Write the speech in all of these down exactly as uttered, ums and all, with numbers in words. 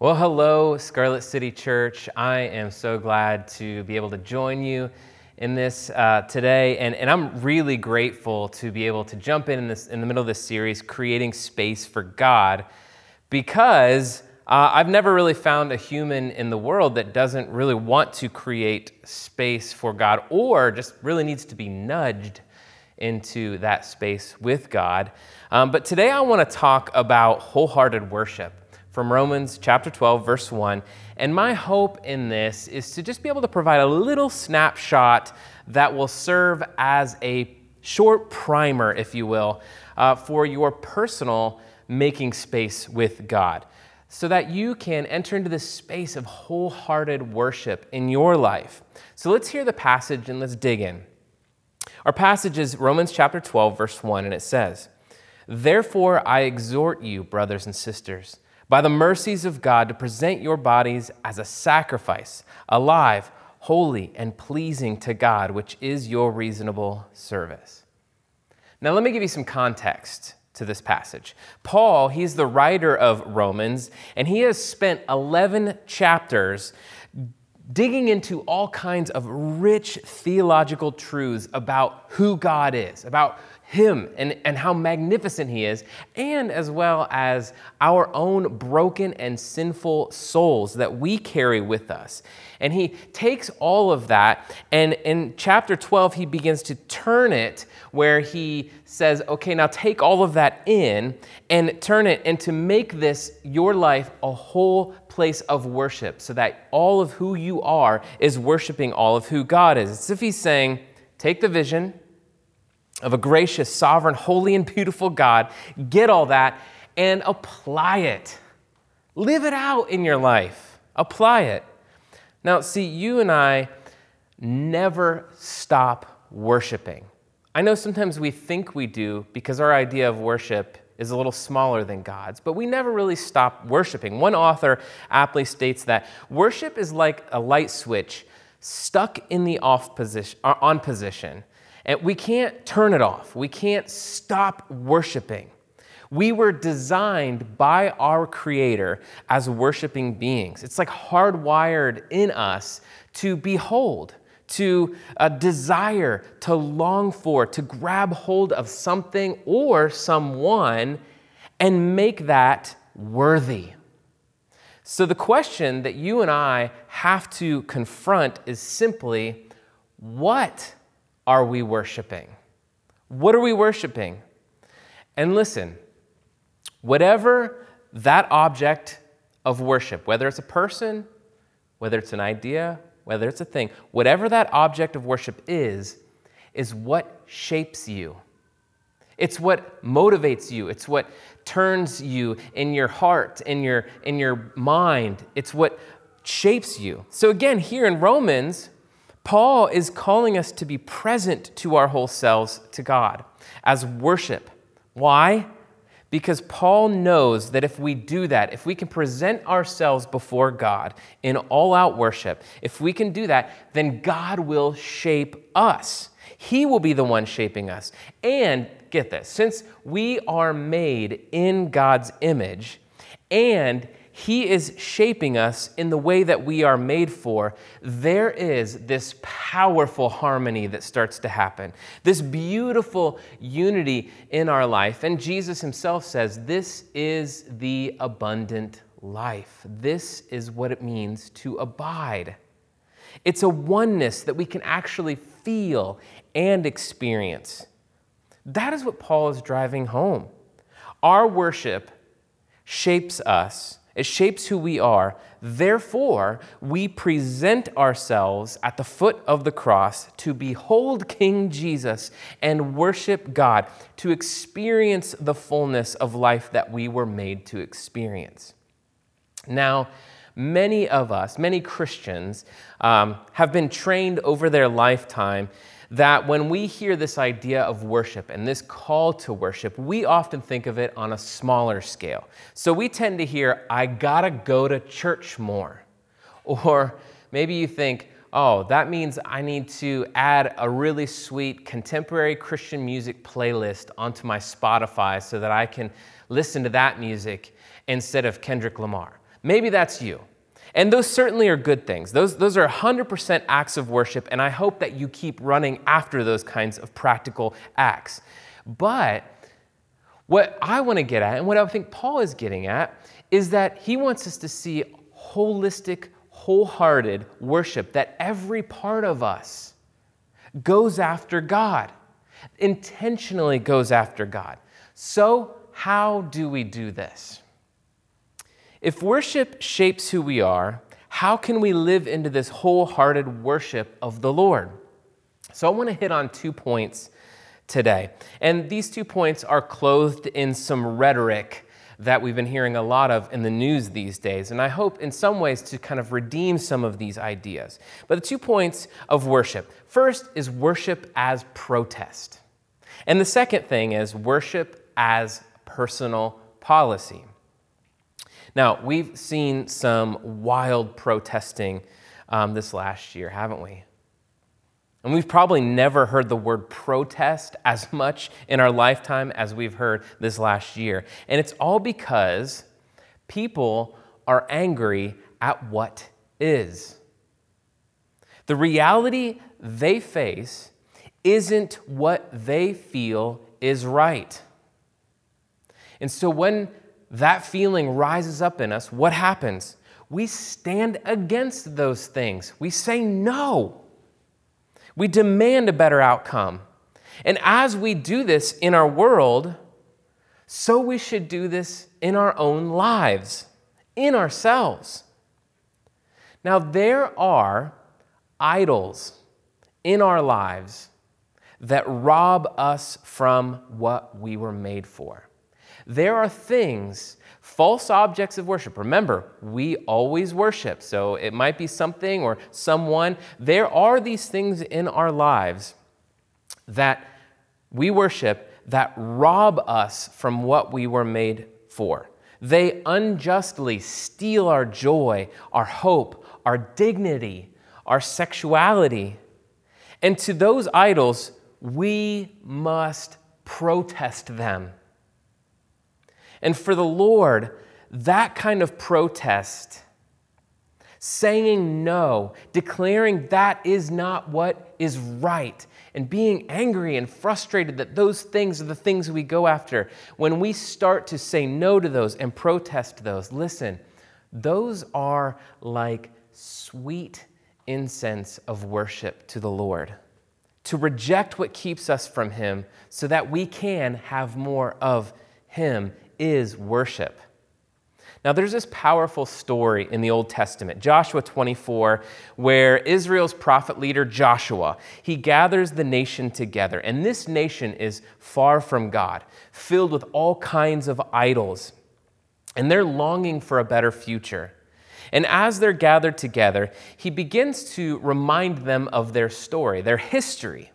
Well, hello, Scarlet City Church. I am so glad to be able to join you in this uh, today, and, and I'm really grateful to be able to jump in in, this, in the middle of this series, Creating Space for God, because uh, I've never really found a human in the world that doesn't really want to create space for God, or just really needs to be nudged into that space with God. Um, but today I want to talk about wholehearted worship, from Romans chapter twelve, verse one. And my hope in this is to just be able to provide a little snapshot that will serve as a short primer, if you will, uh, for your personal making space with God, so that you can enter into this space of wholehearted worship in your life. So let's hear the passage and let's dig in. Our passage is Romans chapter twelve, verse one, and it says, "Therefore I exhort you, brothers and sisters, by the mercies of God, to present your bodies as a sacrifice, alive, holy, and pleasing to God, which is your reasonable service." Now, let me give you some context to this passage. Paul, he's the writer of Romans, and he has spent eleven chapters digging into all kinds of rich theological truths about who God is, about Him and, and how magnificent He is, and as well as our own broken and sinful souls that we carry with us. And he takes all of that, and in chapter twelve, he begins to turn it where he says, okay, now take all of that in and turn it, and to make this, your life, a whole place of worship, so that all of who you are is worshiping all of who God is. It's as if he's saying, take the vision of a gracious, sovereign, holy, and beautiful God, get all that and apply it. Live it out in your life. Apply it. Now, see, you and I never stop worshiping. I know sometimes we think we do because our idea of worship is a little smaller than God's, but we never really stop worshiping. One author aptly states that worship is like a light switch stuck in the off position, on position. And we can't turn it off. We can't stop worshiping. We were designed by our Creator as worshiping beings. It's like hardwired in us to behold, to uh, desire, to long for, to grab hold of something or someone and make that worthy. So the question that you and I have to confront is simply, what are we worshiping? What are we worshiping? And listen, whatever that object of worship, whether it's a person, whether it's an idea, whether it's a thing, whatever that object of worship is, is what shapes you. It's what motivates you. It's what turns you in your heart, in your, in your mind. It's what shapes you. So again, here in Romans, Paul is calling us to be present to our whole selves to God as worship. Why? Because Paul knows that if we do that, if we can present ourselves before God in all-out worship, if we can do that, then God will shape us. He will be the one shaping us. And get this, since we are made in God's image and He is shaping us in the way that we are made for, there is this powerful harmony that starts to happen, this beautiful unity in our life. And Jesus himself says, this is the abundant life. This is what it means to abide. It's a oneness that we can actually feel and experience. That is what Paul is driving home. Our worship shapes us. It shapes who we are. Therefore, we present ourselves at the foot of the cross to behold King Jesus and worship God, to experience the fullness of life that we were made to experience. Now, many of us, many Christians, um, have been trained over their lifetime that when we hear this idea of worship and this call to worship, we often think of it on a smaller scale. So we tend to hear, I gotta go to church more. Or maybe you think, oh, that means I need to add a really sweet contemporary Christian music playlist onto my Spotify so that I can listen to that music instead of Kendrick Lamar. Maybe that's you. And those certainly are good things. Those, those are one hundred percent acts of worship, and I hope that you keep running after those kinds of practical acts. But what I want to get at, and what I think Paul is getting at, is that he wants us to see holistic, wholehearted worship, that every part of us goes after God, intentionally goes after God. So how do we do this? If worship shapes who we are, how can we live into this wholehearted worship of the Lord? So I want to hit on two points today. And these two points are clothed in some rhetoric that we've been hearing a lot of in the news these days. And I hope in some ways to kind of redeem some of these ideas. But the two points of worship. First is worship as protest. And the second thing is worship as personal policy. Now, we've seen some wild protesting um, this last year, haven't we? And we've probably never heard the word protest as much in our lifetime as we've heard this last year. And it's all because people are angry at what is. The reality they face isn't what they feel is right. And so when that feeling rises up in us, what happens? We stand against those things. We say no. We demand a better outcome. And as we do this in our world, so we should do this in our own lives, in ourselves. Now, there are idols in our lives that rob us from what we were made for. There are things, false objects of worship. Remember, we always worship, so it might be something or someone. There are these things in our lives that we worship that rob us from what we were made for. They unjustly steal our joy, our hope, our dignity, our sexuality. And to those idols, we must protest them. And for the Lord, that kind of protest, saying no, declaring that is not what is right, and being angry and frustrated that those things are the things we go after, when we start to say no to those and protest those, listen, those are like sweet incense of worship to the Lord, to reject what keeps us from Him so that we can have more of Him is worship. Now, there's this powerful story in the Old Testament, Joshua twenty-four, where Israel's prophet leader Joshua, he gathers the nation together. And this nation is far from God, filled with all kinds of idols. And they're longing for a better future. And as they're gathered together, he begins to remind them of their story, their history.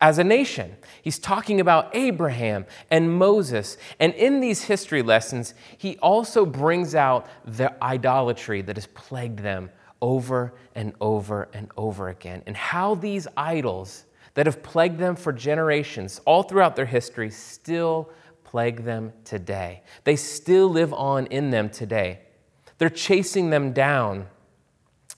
As a nation, he's talking about Abraham and Moses. And in these history lessons, he also brings out the idolatry that has plagued them over and over and over again, and how these idols that have plagued them for generations, all throughout their history, still plague them today. They still live on in them today. They're chasing them down.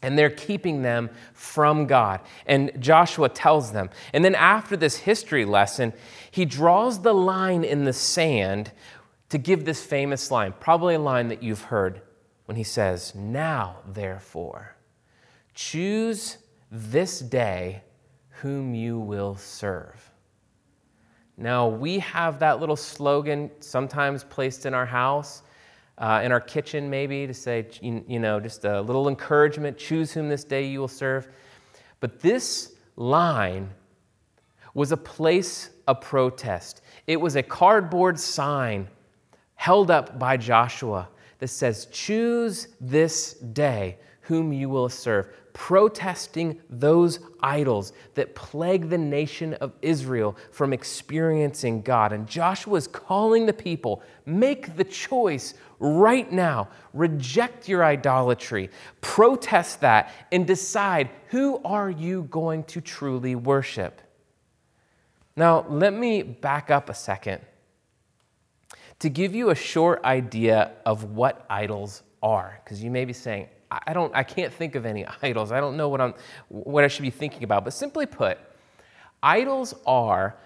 And they're keeping them from God. And Joshua tells them. And then after this history lesson, he draws the line in the sand to give this famous line, probably a line that you've heard, when he says, "Now, therefore, choose this day whom you will serve." Now, we have that little slogan sometimes placed in our house, Uh, in our kitchen maybe, to say, you, you know, just a little encouragement, choose whom this day you will serve. But this line was a place of protest. It was a cardboard sign held up by Joshua that says, choose this day whom you will serve, protesting those idols that plague the nation of Israel from experiencing God. And Joshua is calling the people, make the choice right now. Reject your idolatry, protest that, and decide who are you going to truly worship. Now, let me back up a second to give you a short idea of what idols are, because you may be saying, I don't, I can't think of any idols. I don't know what I'm, what I should be thinking about. But simply put, idols are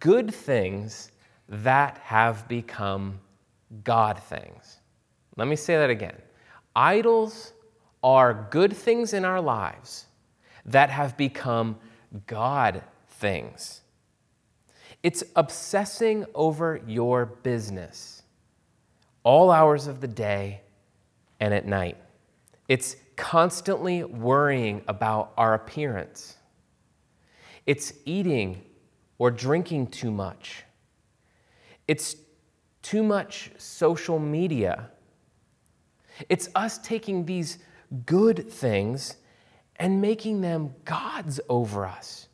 good things that have become God things. Let me say that again. Idols are good things in our lives that have become God things. It's obsessing over your business all hours of the day and at night. It's constantly worrying about our appearance. It's eating or drinking too much. It's too much social media. It's us taking these good things and making them gods over us,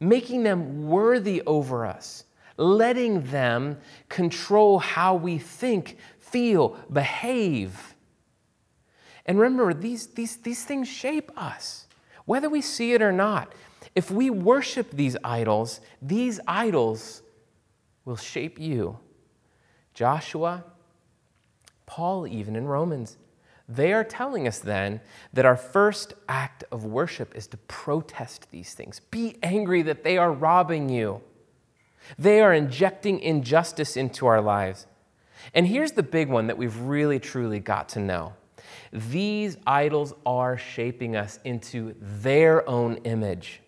making them worthy over us, letting them control how we think, feel, behave. And remember, these, these, these things shape us, whether we see it or not. If we worship these idols, these idols will shape you. Joshua, Paul, even in Romans, they are telling us then that our first act of worship is to protest these things. Be angry that they are robbing you. They are injecting injustice into our lives. And here's the big one that we've really, truly got to know. These idols are shaping us into their own image.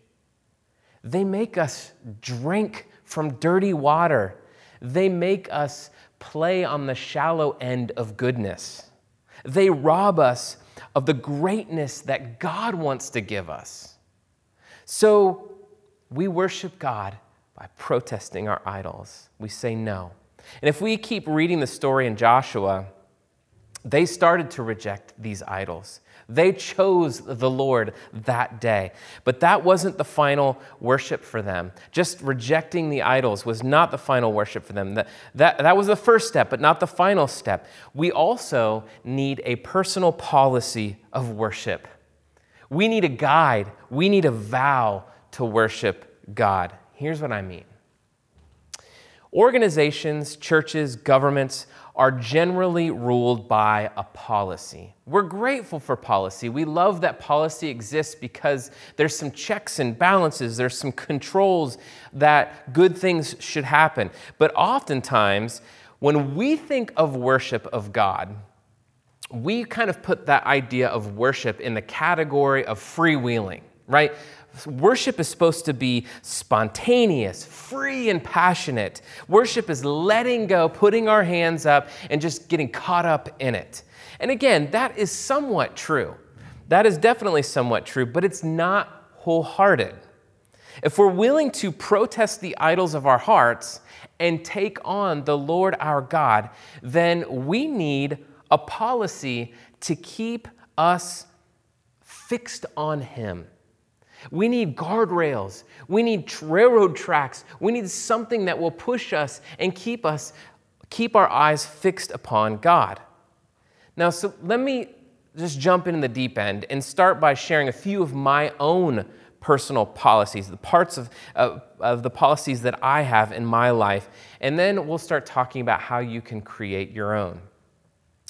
They make us drink from dirty water. They make us play on the shallow end of goodness. They rob us of the greatness that God wants to give us. So we worship God by protesting our idols. We say no. And if we keep reading the story in Joshua, they started to reject these idols. They chose the Lord that day. But that wasn't the final worship for them. Just rejecting the idols was not the final worship for them. That, that, that was the first step, but not the final step. We also need a personal policy of worship. We need a guide. We need a vow to worship God. Here's what I mean. Organizations, churches, governments are generally ruled by a policy. We're grateful for policy. We love that policy exists because there's some checks and balances, there's some controls that good things should happen. But oftentimes, when we think of worship of God, we kind of put that idea of worship in the category of freewheeling, right? Worship is supposed to be spontaneous, free, and passionate. Worship is letting go, putting our hands up, and just getting caught up in it. And again, that is somewhat true. That is definitely somewhat true, but it's not wholehearted. If we're willing to protest the idols of our hearts and take on the Lord our God, then we need a policy to keep us fixed on Him. We need guardrails. We need railroad tracks. We need something that will push us and keep us, keep our eyes fixed upon God. Now, so let me just jump in the deep end and start by sharing a few of my own personal policies, the parts of, of, of the policies that I have in my life, and then we'll start talking about how you can create your own.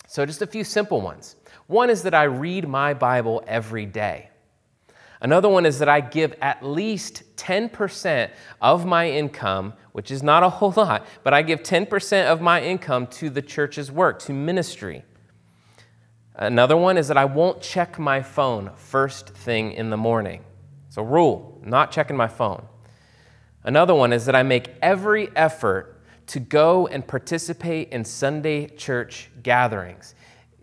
So just a few simple ones. One is that I read my Bible every day. Another one is that I give at least ten percent of my income, which is not a whole lot, but I give ten percent of my income to the church's work, to ministry. Another one is that I won't check my phone first thing in the morning. It's a rule, not checking my phone. Another one is that I make every effort to go and participate in Sunday church gatherings.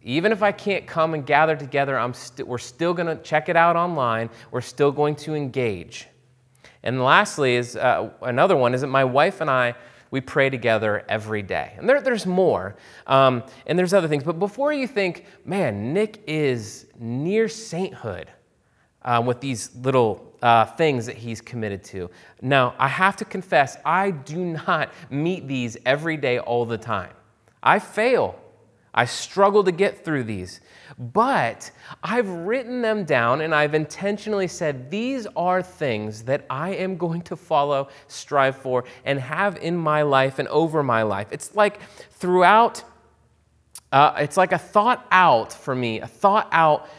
Even if I can't come and gather together, I'm st- we're still going to check it out online. We're still going to engage. And lastly is uh, another one is that my wife and I, we pray together every day. And there, there's more, um, and there's other things. But before you think, man, Nick is near sainthood uh, with these little uh, things that he's committed to. Now, I have to confess, I do not meet these every day all the time. I fail. I struggle to get through these, but I've written them down and I've intentionally said, these are things that I am going to follow, strive for, and have in my life and over my life. It's like throughout Uh, it's like a thought out for me, a thought out,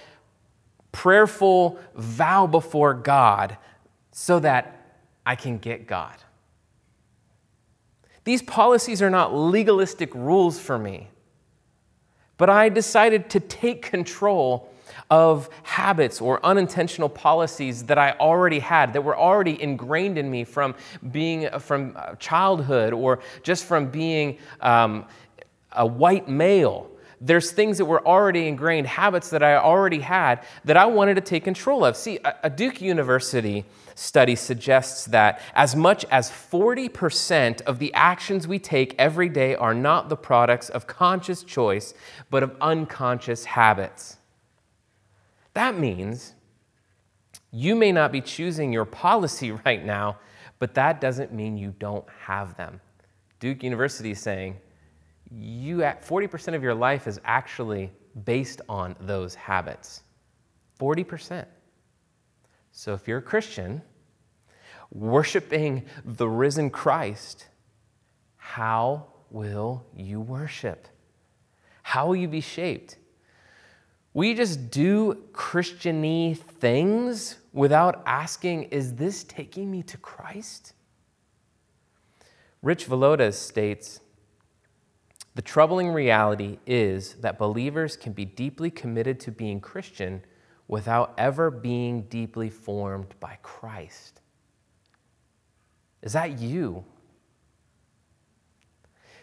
prayerful vow before God so that I can get God. These policies are not legalistic rules for me, but I decided to take control of habits or unintentional policies that I already had, that were already ingrained in me from being from childhood or just from being um, a white male. There's things that were already ingrained, habits that I already had that I wanted to take control of. See, a Duke University study suggests that as much as forty percent of the actions we take every day are not the products of conscious choice, but of unconscious habits. That means you may not be choosing your policy right now, but that doesn't mean you don't have them. Duke University is saying you forty percent of your life is actually based on those habits. forty percent. So if you're a Christian, worshiping the risen Christ, how will you worship? How will you be shaped? Will you just do Christian-y things without asking, is this taking me to Christ? Rich Velotas states, the troubling reality is that believers can be deeply committed to being Christian without ever being deeply formed by Christ. Is that you?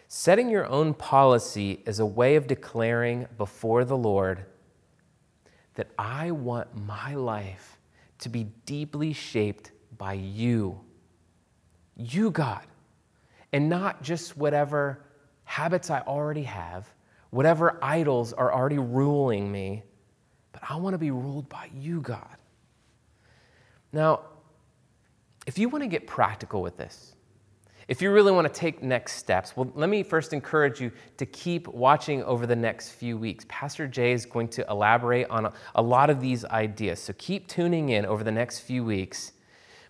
Setting your own policy is a way of declaring before the Lord that I want my life to be deeply shaped by you, you, God, and not just whatever habits I already have, whatever idols are already ruling me, but I want to be ruled by you, God. Now, if you want to get practical with this, if you really want to take next steps, well, let me first encourage you to keep watching over the next few weeks. Pastor Jay is going to elaborate on a, a lot of these ideas, so keep tuning in over the next few weeks.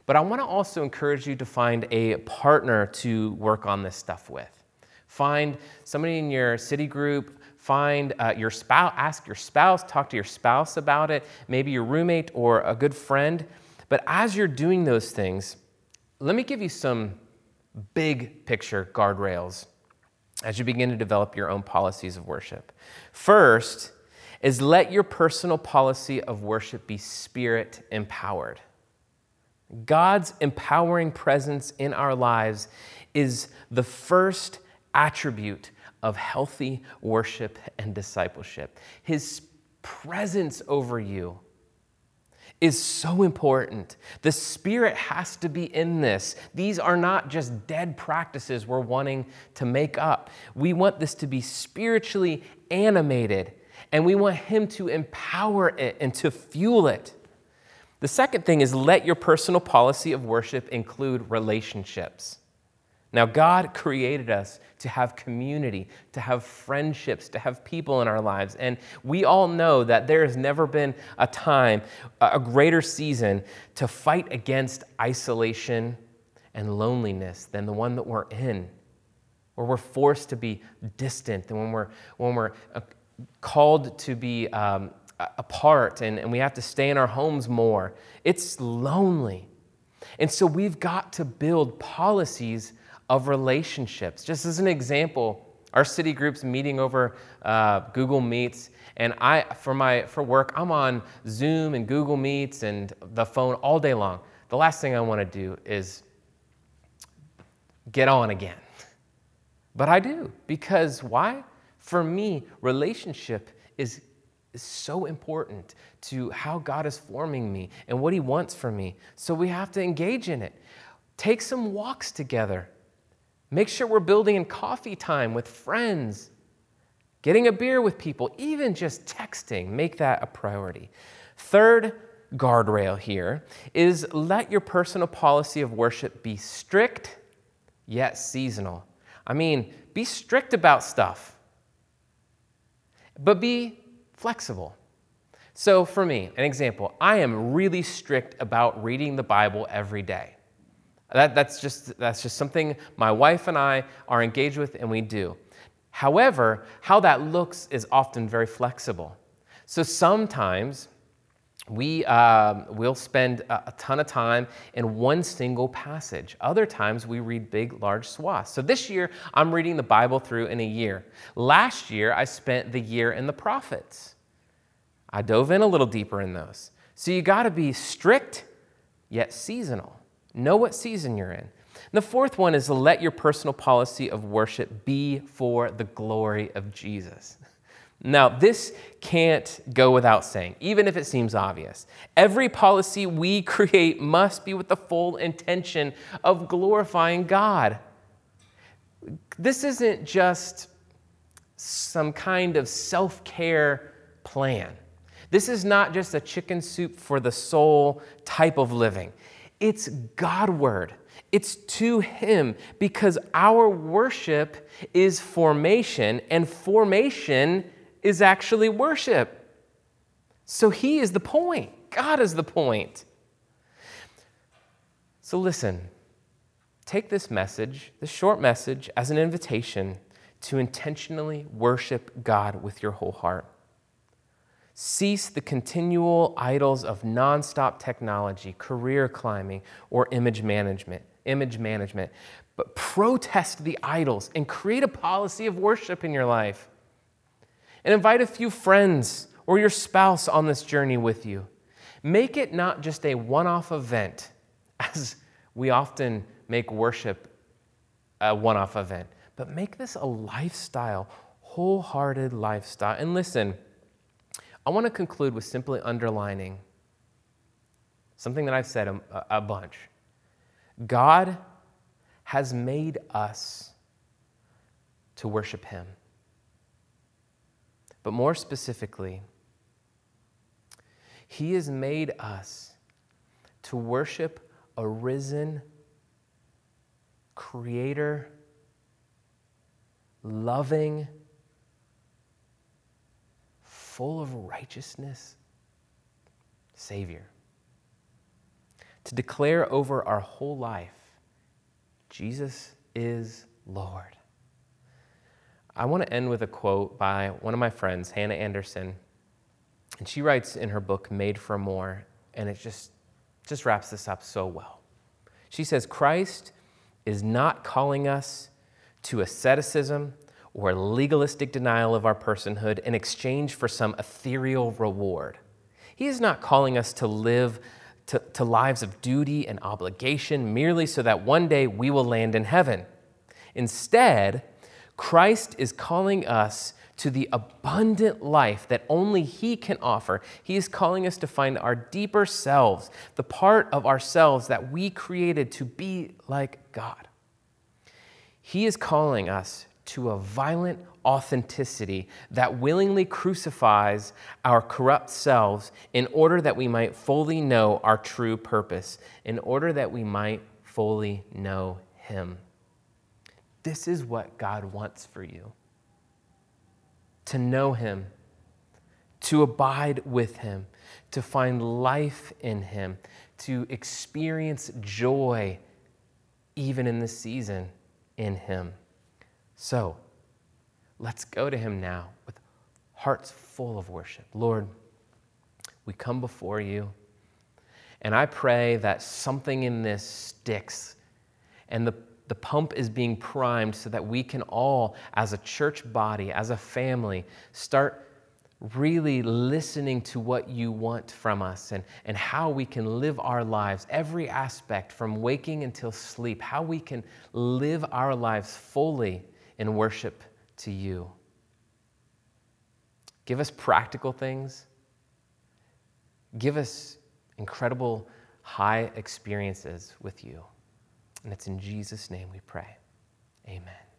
But I want to also encourage you to find a partner to work on this stuff with. Find somebody in your city group, find uh, your spouse, ask your spouse, talk to your spouse about it, maybe your roommate or a good friend. But as you're doing those things, let me give you some big picture guardrails as you begin to develop your own policies of worship. First is let your personal policy of worship be spirit empowered. God's empowering presence in our lives is the first attribute of healthy worship and discipleship. His presence over you is so important. The Spirit has to be in this. These are not just dead practices we're wanting to make up. We want this to be spiritually animated, and we want Him to empower it and to fuel it. The second thing is let your personal policy of worship include relationships. Now, God created us to have community, to have friendships, to have people in our lives. And we all know that there has never been a time, a greater season to fight against isolation and loneliness than the one that we're in, where we're forced to be distant, and when we're, when we're called to be um, apart and, and we have to stay in our homes more. It's lonely. And so we've got to build policies of relationships. Just as an example, our city group's meeting over uh, Google Meets, and I for my for work, I'm on Zoom and Google Meets and the phone all day long. The last thing I want to do is get on again. But I do, because why? For me, relationship is, is so important to how God is forming me and what He wants from me. So we have to engage in it. Take some walks together. Make sure we're building in coffee time with friends, getting a beer with people, even just texting. Make that a priority. Third guardrail here is let your personal policy of worship be strict, yet seasonal. I mean, be strict about stuff, but be flexible. So for me, an example, I am really strict about reading the Bible every day. That, that's just that's just something my wife and I are engaged with and we do. However, how that looks is often very flexible. So sometimes we uh, will spend a, a ton of time in one single passage. Other times we read big, large swaths. So this year, I'm reading the Bible through in a year. Last year, I spent the year in the prophets. I dove in a little deeper in those. So you got to be strict, yet seasonal. Know what season you're in. And the fourth one is to let your personal policy of worship be for the glory of Jesus. Now, this can't go without saying, even if it seems obvious. Every policy we create must be with the full intention of glorifying God. This isn't just some kind of self-care plan. This is not just a chicken soup for the soul type of living. It's Godward. It's to Him, because our worship is formation, and formation is actually worship. So He is the point. God is the point. So listen, take this message, this short message, as an invitation to intentionally worship God with your whole heart. Cease the continual idols of nonstop technology, career climbing, or image management. Image management, but protest the idols and create a policy of worship in your life. And invite a few friends or your spouse on this journey with you. Make it not just a one-off event, as we often make worship a one-off event, but make this a lifestyle, wholehearted lifestyle. And listen, I want to conclude with simply underlining something that I've said a, a bunch. God has made us to worship Him. But more specifically, He has made us to worship a risen Creator, loving, full of righteousness Savior. To declare over our whole life, Jesus is Lord. I want to end with a quote by one of my friends, Hannah Anderson, and she writes in her book, Made for More, and it just, just wraps this up so well. She says, Christ is not calling us to asceticism or legalistic denial of our personhood in exchange for some ethereal reward. He is not calling us to live to, to lives of duty and obligation merely so that one day we will land in heaven. Instead, Christ is calling us to the abundant life that only He can offer. He is calling us to find our deeper selves, the part of ourselves that we created to be like God. He is calling us to a violent authenticity that willingly crucifies our corrupt selves in order that we might fully know our true purpose, in order that we might fully know Him. This is what God wants for you. To know Him, to abide with Him, to find life in Him, to experience joy even in this season in Him. So, let's go to Him now with hearts full of worship. Lord, we come before You, and I pray that something in this sticks, and the, the pump is being primed so that we can all, as a church body, as a family, start really listening to what You want from us and, and how we can live our lives, every aspect from waking until sleep, how we can live our lives fully in worship to You. Give us practical things. Give us incredible high experiences with You. And it's in Jesus' name we pray. Amen.